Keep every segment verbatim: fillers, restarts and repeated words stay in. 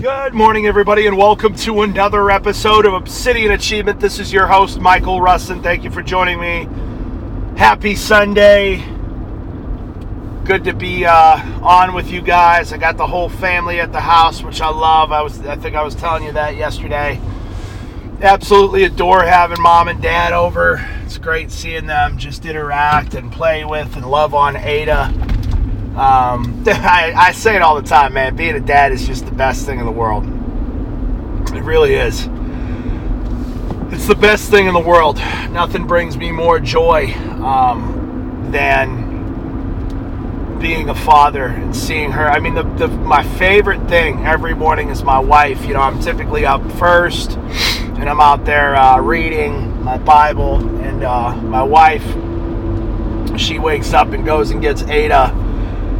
Good morning, everybody, and welcome to another episode of Obsidian Achievement. This is your host, Michael Russon. Thank you for joining me. Happy Sunday. Good to be uh, on with you guys. I got the whole family at the house, which I love. I was—I think I was telling you that yesterday. Absolutely adore having mom and dad over. It's great seeing them just interact and play with and love on Ada. Um, I, I say it all the time, man. Being a dad is just the best thing in the world. It really is. It's the best thing in the world. Nothing brings me more joy um, than being a father and seeing her. I mean, the, the, my favorite thing every morning is my wife. You know, I'm typically up first, and I'm out there uh, reading my Bible, and uh, my wife, she wakes up and goes and gets Ada.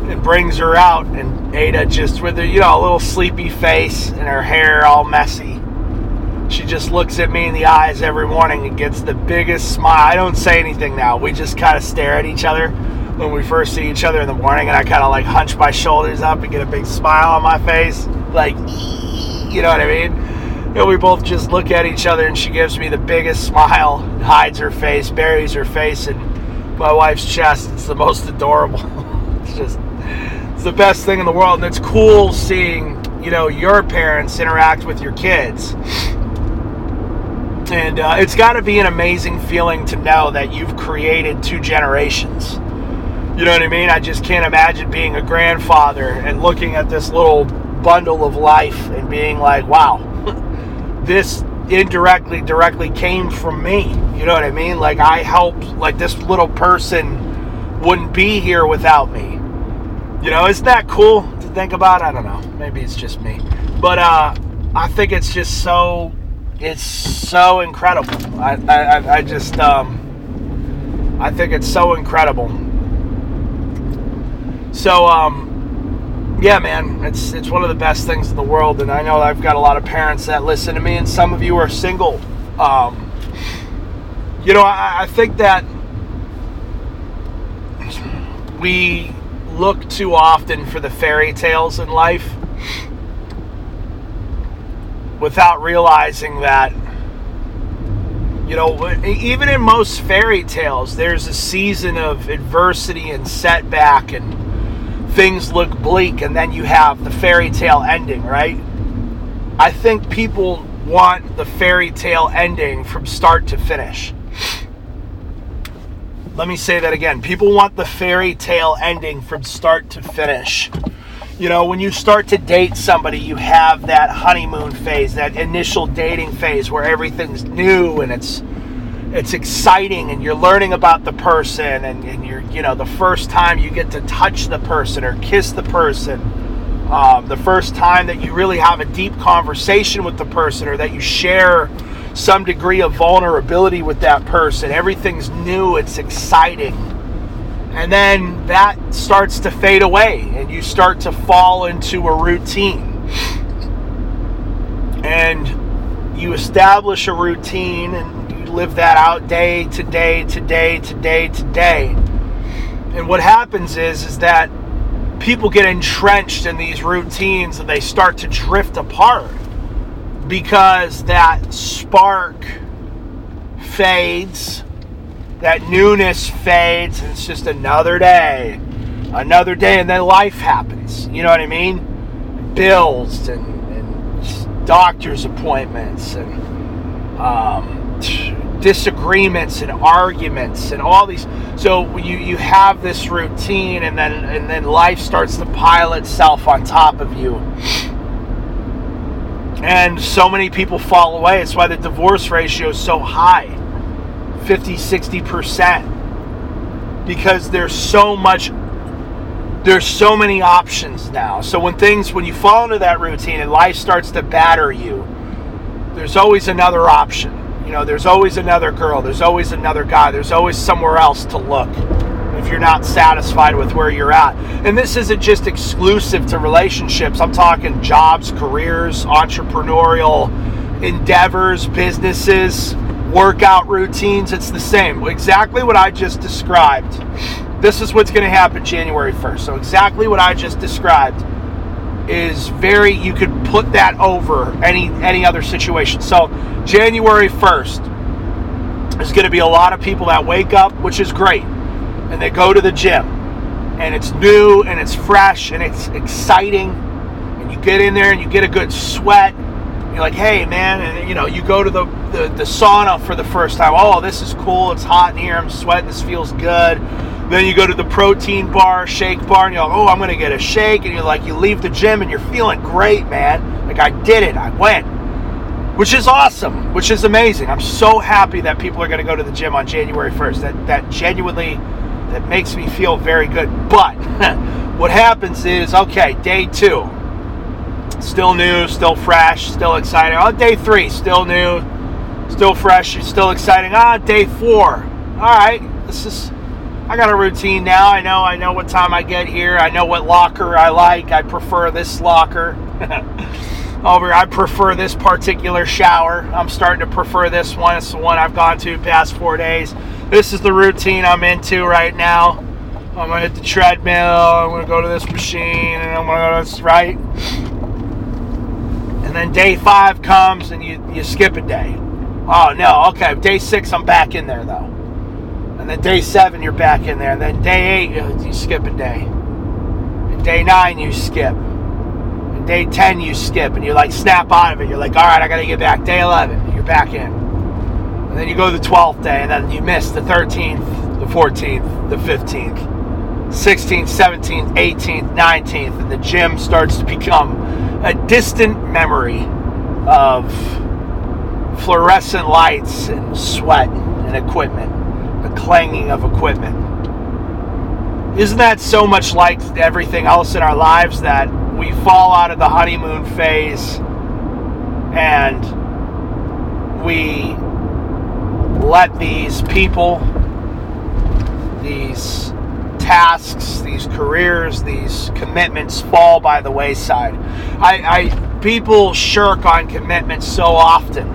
It brings her out, and Ada, just with her, you know, a little sleepy face and her hair all messy, she just looks at me in the eyes every morning and gets the biggest smile. I don't say anything now. We just kind of stare at each other when we first see each other in the morning, and I kind of like hunch my shoulders up and get a big smile on my face, like, you know what I mean? And you know, we both just look at each other, and she gives me the biggest smile, hides her face, buries her face in my wife's chest. It's the most adorable. It's just, it's the best thing in the world, and it's cool seeing, you know, your parents interact with your kids. And uh, it's got to be an amazing feeling to know that you've created two generations. You know what I mean? I just can't imagine being a grandfather and looking at this little bundle of life and being like, wow, this indirectly, directly came from me. You know what I mean? Like, I helped, like, this little person wouldn't be here without me. You know, isn't that cool to think about? I don't know. Maybe it's just me. But uh, I think it's just so, it's so incredible. I, I, I just, um, I think it's so incredible. So, um, yeah, man, it's it's one of the best things in the world. And I know I've got a lot of parents that listen to me, and some of you are single. Um, you know, I, I think that we look too often for the fairy tales in life without realizing that, you know, even in most fairy tales, there's a season of adversity and setback and things look bleak, and then you have the fairy tale ending, right? I think people want the fairy tale ending from start to finish. Let me say that again. People want the fairy tale ending from start to finish. You know, when you start to date somebody, you have that honeymoon phase, that initial dating phase where everything's new and it's it's exciting and you're learning about the person, and, and you're, you know, the first time you get to touch the person or kiss the person, um, the first time that you really have a deep conversation with the person or that you share some degree of vulnerability with that person. Everything's new, it's exciting. And then that starts to fade away and you start to fall into a routine. And you establish a routine and you live that out day to day to day to day to day. And what happens is, is that people get entrenched in these routines and they start to drift apart, because that spark fades, that newness fades, and it's just another day, another day, and then life happens. You know what I mean? Bills and, and doctor's appointments and um, disagreements and arguments and all these. So you you have this routine, and then and then life starts to pile itself on top of you. And so many people fall away. It's why the divorce ratio is so high, fifty, sixty percent. Because there's so much, there's so many options now. So when things, when you fall into that routine and life starts to batter you, there's always another option. You know, there's always another girl, there's always another guy, there's always somewhere else to look if you're not satisfied with where you're at. And this isn't just exclusive to relationships. I'm talking jobs, careers, entrepreneurial endeavors, businesses, workout routines. It's the same. Exactly what I just described. This is what's going to happen January first. So exactly what I just described is very, you could put that over any any other situation. So January first, there's going to be a lot of people that wake up, which is great, and they go to the gym, and it's new, and it's fresh, and it's exciting, and you get in there, and you get a good sweat, you're like, hey, man, and you know, you go to the, the, the sauna for the first time, oh, this is cool, it's hot in here, I'm sweating, this feels good. Then you go to the protein bar, shake bar, and you're like, oh, I'm going to get a shake. And you're like, you leave the gym and you're feeling great, man. Like, I did it. I went. Which is awesome. Which is amazing. I'm so happy that people are going to go to the gym on January first. That that genuinely, that makes me feel very good. But what happens is, okay, day two, still new, still fresh, still exciting. Oh, day three, still new, still fresh, still exciting. Ah, day four. All right, this is... I got a routine now. I know I know what time I get here. I know what locker I like. I prefer this locker. Over. I prefer this particular shower. I'm starting to prefer this one. It's the one I've gone to past four days. This is the routine I'm into right now. I'm going to hit the treadmill. I'm going to go to this machine. And I'm going to go to this, right? And then day five comes and you, you skip a day. Oh, no. Okay. Day six, I'm back in there, though. And then day seven, you're back in there. And then day eight, you skip a day. And day nine, you skip. And day ten, you skip. And you like snap out of it. You're like, all right, I got to get back. Day eleven, you're back in. And then you go to the twelfth day. And then you miss the thirteenth, the fourteenth, the fifteenth, sixteenth, seventeenth, eighteenth, nineteenth. And the gym starts to become a distant memory of fluorescent lights and sweat and equipment. The clanging of equipment. Isn't that so much like everything else in our lives, that we fall out of the honeymoon phase and we let these people, these tasks, these careers, these commitments fall by the wayside? I, I people shirk on commitments so often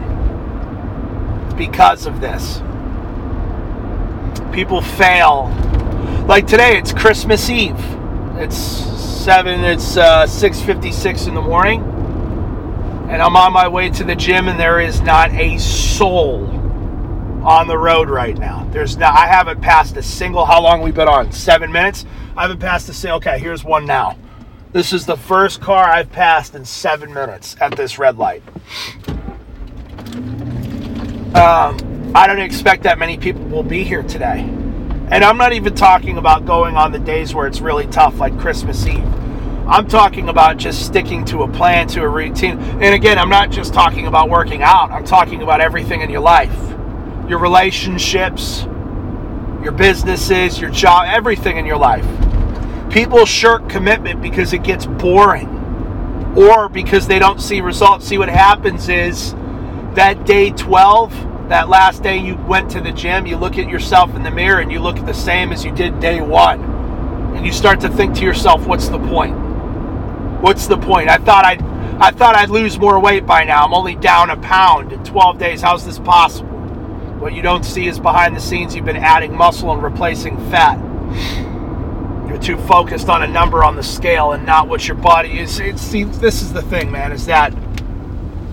because of this. People fail. Like today, it's Christmas Eve. It's seven. It's uh, six fifty-six in the morning, and I'm on my way to the gym, and there is not a soul on the road right now. There's not. I haven't passed a single. How long we've been on? Seven minutes. I haven't passed a single. Okay, here's one now. This is the first car I've passed in seven minutes at this red light. Um. I don't expect that many people will be here today. And I'm not even talking about going on the days where it's really tough, like Christmas Eve. I'm talking about just sticking to a plan, to a routine. And again, I'm not just talking about working out. I'm talking about everything in your life. Your relationships, your businesses, your job, everything in your life. People shirk commitment because it gets boring or because they don't see results. See, what happens is that day twelve... that last day you went to the gym, you look at yourself in the mirror and you look the same as you did day one. And you start to think to yourself, what's the point? What's the point? I thought I'd I thought I'd lose more weight by now. I'm only down a pound in twelve days. How's this possible? What you don't see is behind the scenes you've been adding muscle and replacing fat. You're too focused on a number on the scale and not what your body is. It's, see, this is the thing, man, is that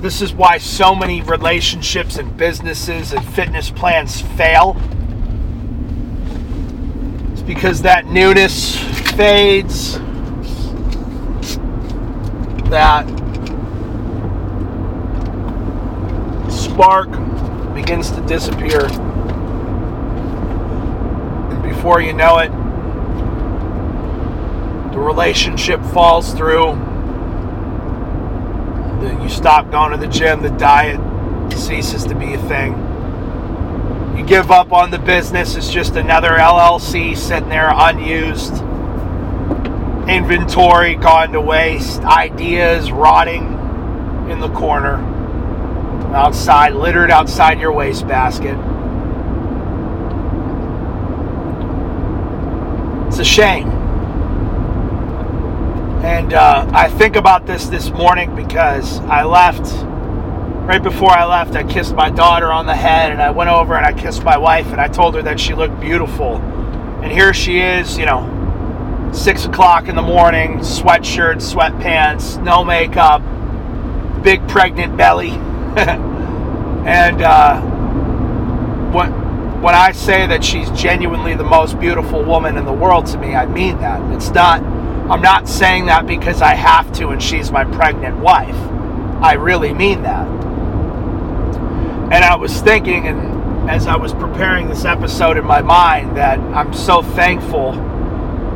this is why so many relationships and businesses and fitness plans fail. It's because that newness fades. That spark begins to disappear. And before you know it, the relationship falls through. You stop going to the gym, the diet ceases to be a thing. You give up on the business, it's just another L L C sitting there unused. Inventory gone to waste, ideas rotting in the corner, outside, littered outside your wastebasket. It's a shame. And uh, I think about this this morning because I left, right before I left, I kissed my daughter on the head and I went over and I kissed my wife and I told her that she looked beautiful. And here she is, you know, six o'clock in the morning, sweatshirt, sweatpants, no makeup, big pregnant belly. And uh, when, when I say that she's genuinely the most beautiful woman in the world to me, I mean that. It's not, I'm not saying that because I have to and she's my pregnant wife. I really mean that. And I was thinking, and as I was preparing this episode in my mind, that I'm so thankful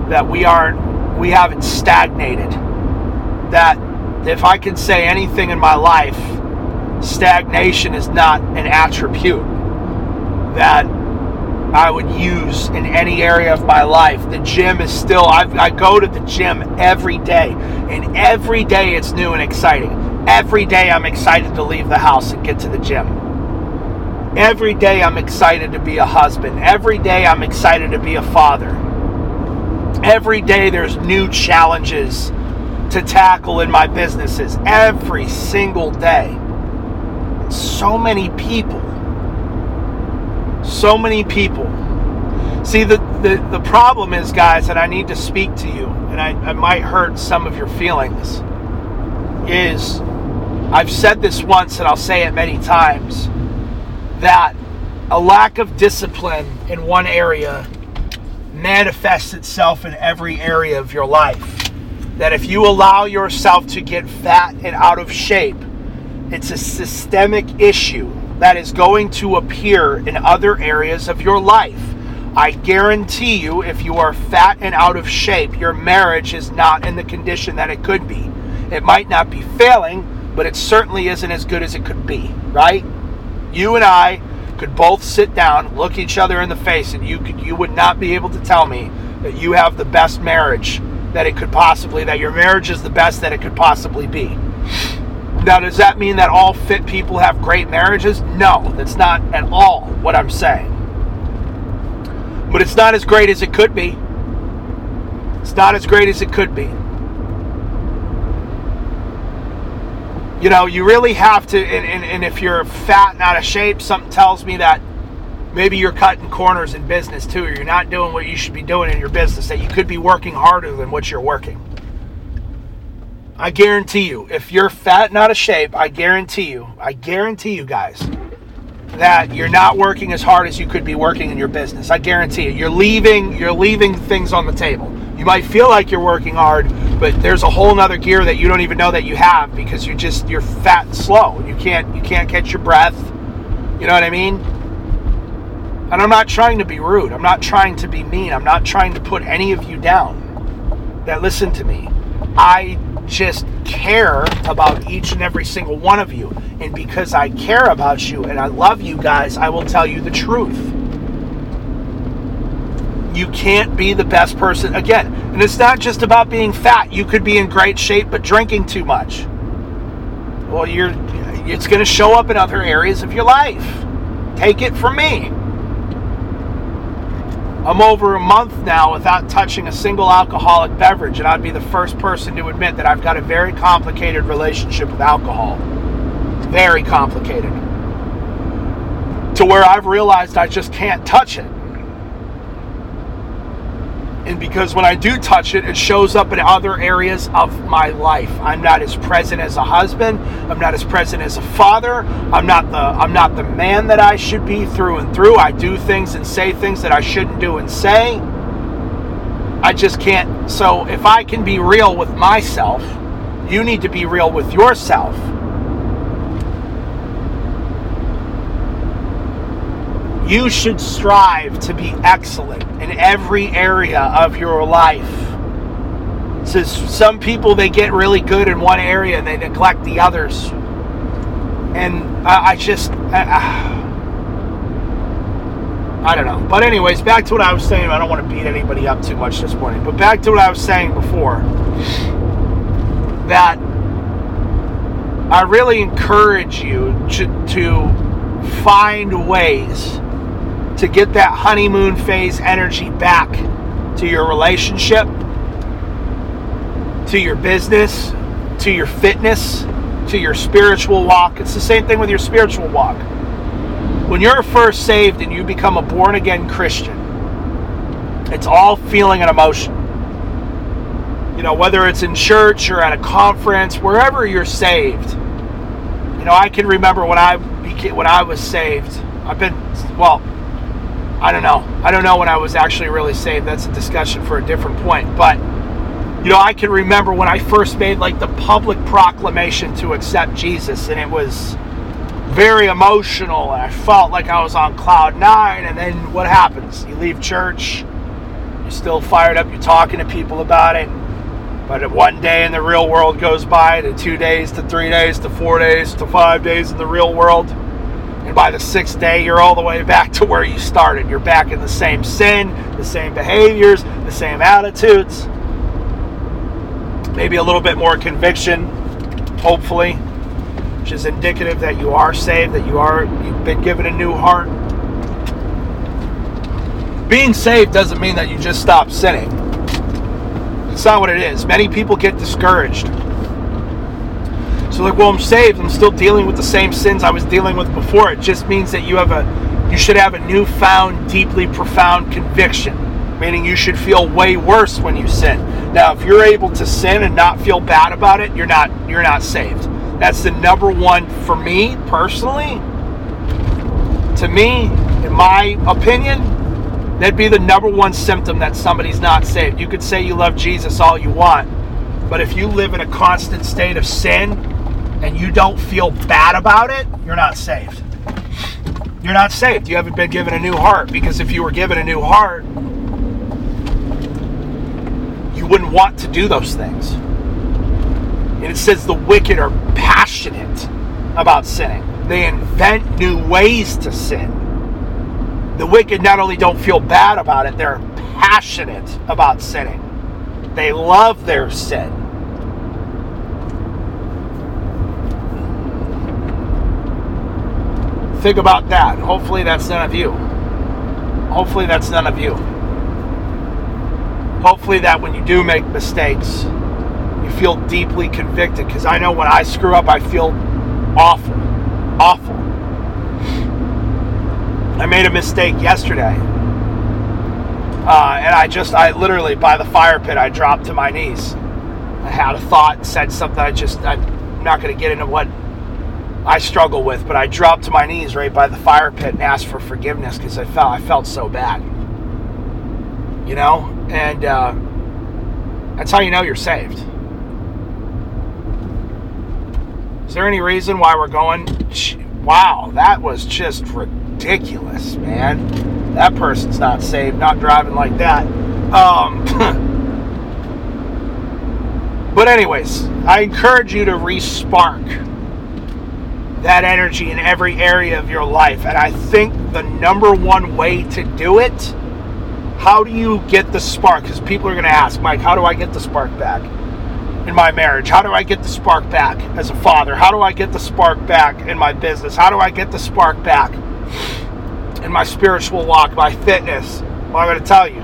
that we aren't, we haven't stagnated. That if I can say anything in my life, stagnation is not an attribute that I would use in any area of my life. The gym is still, I've, I go to the gym every day, and every day it's new and exciting. Every day I'm excited to leave the house and get to the gym. Every day I'm excited to be a husband. Every day I'm excited to be a father. Every day there's new challenges to tackle in my businesses. Every single day. So many people. So many people. See, the, the, the problem is, guys, and I need to speak to you, and I, I might hurt some of your feelings, is I've said this once and I'll say it many times, that a lack of discipline in one area manifests itself in every area of your life. That if you allow yourself to get fat and out of shape, it's a systemic issue that is going to appear in other areas of your life. I guarantee you, if you are fat and out of shape, your marriage is not in the condition that it could be. It might not be failing, but it certainly isn't as good as it could be, right? You and I could both sit down, look each other in the face, and you could, you would not be able to tell me that you have the best marriage that it could possibly, that your marriage is the best that it could possibly be. Now, does that mean that all fit people have great marriages? No, that's not at all what I'm saying. But it's not as great as it could be. It's not as great as it could be. You know, you really have to, and, and, and if you're fat and out of shape, something tells me that maybe you're cutting corners in business too, or you're not doing what you should be doing in your business, that you could be working harder than what you're working. I guarantee you, if you're fat and out of shape, I guarantee you, I guarantee you guys, that you're not working as hard as you could be working in your business. I guarantee you. You're leaving, you're leaving things on the table. You might feel like you're working hard, but there's a whole nother gear that you don't even know that you have because you're just, you're fat and slow. You can't, you can't catch your breath. You know what I mean? And I'm not trying to be rude. I'm not trying to be mean. I'm not trying to put any of you down that listen to me. I just care about each and every single one of you. And because I care about you and I love you guys, I will tell you the truth. You can't be the best person. Again, and it's not just about being fat. You could be in great shape, but drinking too much. Well, you're, it's going to show up in other areas of your life. Take it from me. I'm over a month now without touching a single alcoholic beverage, and I'd be the first person to admit that I've got a very complicated relationship with alcohol. Very complicated. To where I've realized I just can't touch it. And because when I do touch it, it shows up in other areas of my life. I'm not as present as a husband. I'm not as present as a father. I'm not the I'm not the man that I should be through and through. I do things and say things that I shouldn't do and say. I just can't. So if I can be real with myself, you need to be real with yourself. You should strive to be excellent in every area of your life. So some people, they get really good in one area and they neglect the others. And I, I just, I, I don't know. But anyways, back to what I was saying. I don't want to beat anybody up too much this morning. But back to what I was saying before. That I really encourage you to, to find ways to get that honeymoon phase energy back to your relationship, to your business, to your fitness, to your spiritual walk. It's the same thing with your spiritual walk. When you're first saved and you become a born-again Christian, it's all feeling and emotion. you know, whether it's in church or at a conference, wherever you're saved. You know, I can remember when I became, when I was saved. I've been, well, I don't know. I don't know when I was actually really saved. That's a discussion for a different point. But, you know, I can remember when I first made like the public proclamation to accept Jesus, and it was very emotional, and I felt like I was on cloud nine. And then what happens? You leave church, you're still fired up, you're talking to people about it, but one day in the real world goes by, to two days, to three days, to four days, to five days in the real world, and by the sixth day you're all the way back to where you started. You're back in the same sin, the same behaviors, the same attitudes, maybe a little bit more conviction, hopefully, which is indicative that you are saved, that you are, you've been given a new heart. Being saved doesn't mean that you just stop sinning. It's not what it is. Many people get discouraged. So like, well, I'm saved, I'm still dealing with the same sins I was dealing with before. It just means that you have a, you should have a newfound, deeply profound conviction, meaning you should feel way worse when you sin. Now, if you're able to sin and not feel bad about it, you're not, you're not saved. That's the number one for me, personally. To me, in my opinion, that'd be the number one symptom that somebody's not saved. You could say you love Jesus all you want, but if you live in a constant state of sin and you don't feel bad about it, you're not saved. You're not saved. You haven't been given a new heart, because if you were given a new heart, you wouldn't want to do those things. And it says the wicked are passionate about sinning. They invent new ways to sin. The wicked not only don't feel bad about it, they're passionate about sinning. They love their sin. Think about that. Hopefully that's none of you. Hopefully that's none of you. Hopefully that when you do make mistakes, you feel deeply convicted, because I know when I screw up, I feel awful, awful. I made a mistake yesterday, uh, and I just, I literally, by the fire pit, I dropped to my knees. I had a thought, said something, I just, I'm not going to get into what I struggle with, but I dropped to my knees right by the fire pit and asked for forgiveness, because I felt, I felt so bad, you know, and uh, that's how you know you're saved. Is there any reason why we're going, wow, that was just ridiculous, man. That person's not saved, not driving like that. Um, but anyways, I encourage you to re-spark that energy in every area of your life. And I think the number one way to do it, how do you get the spark? Because people are going to ask, Mike, how do I get the spark back in my marriage? How do I get the spark back as a father? How do I get the spark back in my business? How do I get the spark back in my spiritual walk, my fitness? Well, I'm going to tell you.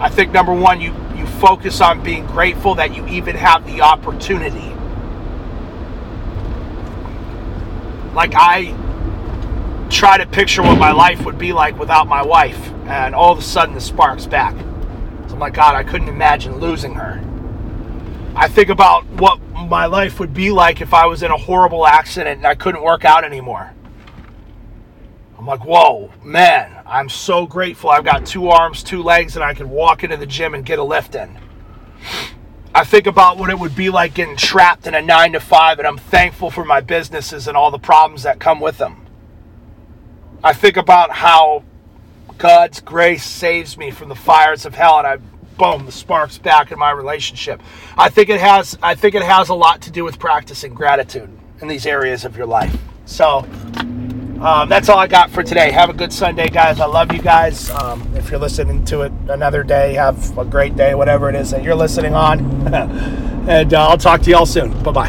I think number one, you, you focus on being grateful that you even have the opportunity. Like, I try to picture what my life would be like without my wife, and all of a sudden the spark's back. So I'm like, God, I couldn't imagine losing her. I think about what my life would be like if I was in a horrible accident and I couldn't work out anymore. I'm like, whoa, man, I'm so grateful I've got two arms, two legs, and I can walk into the gym and get a lift in. I think about what it would be like getting trapped in a nine to five, and I'm thankful for my businesses and all the problems that come with them. I think about how God's grace saves me from the fires of hell, and I boom, the spark's back in my relationship. I think it has I think it has a lot to do with practicing gratitude in these areas of your life. So um, that's all I got for today. Have a good Sunday, guys. I love you guys. Um, if you're listening to it another day, have a great day, whatever it is that you're listening on. And uh, I'll talk to you all soon. Bye-bye.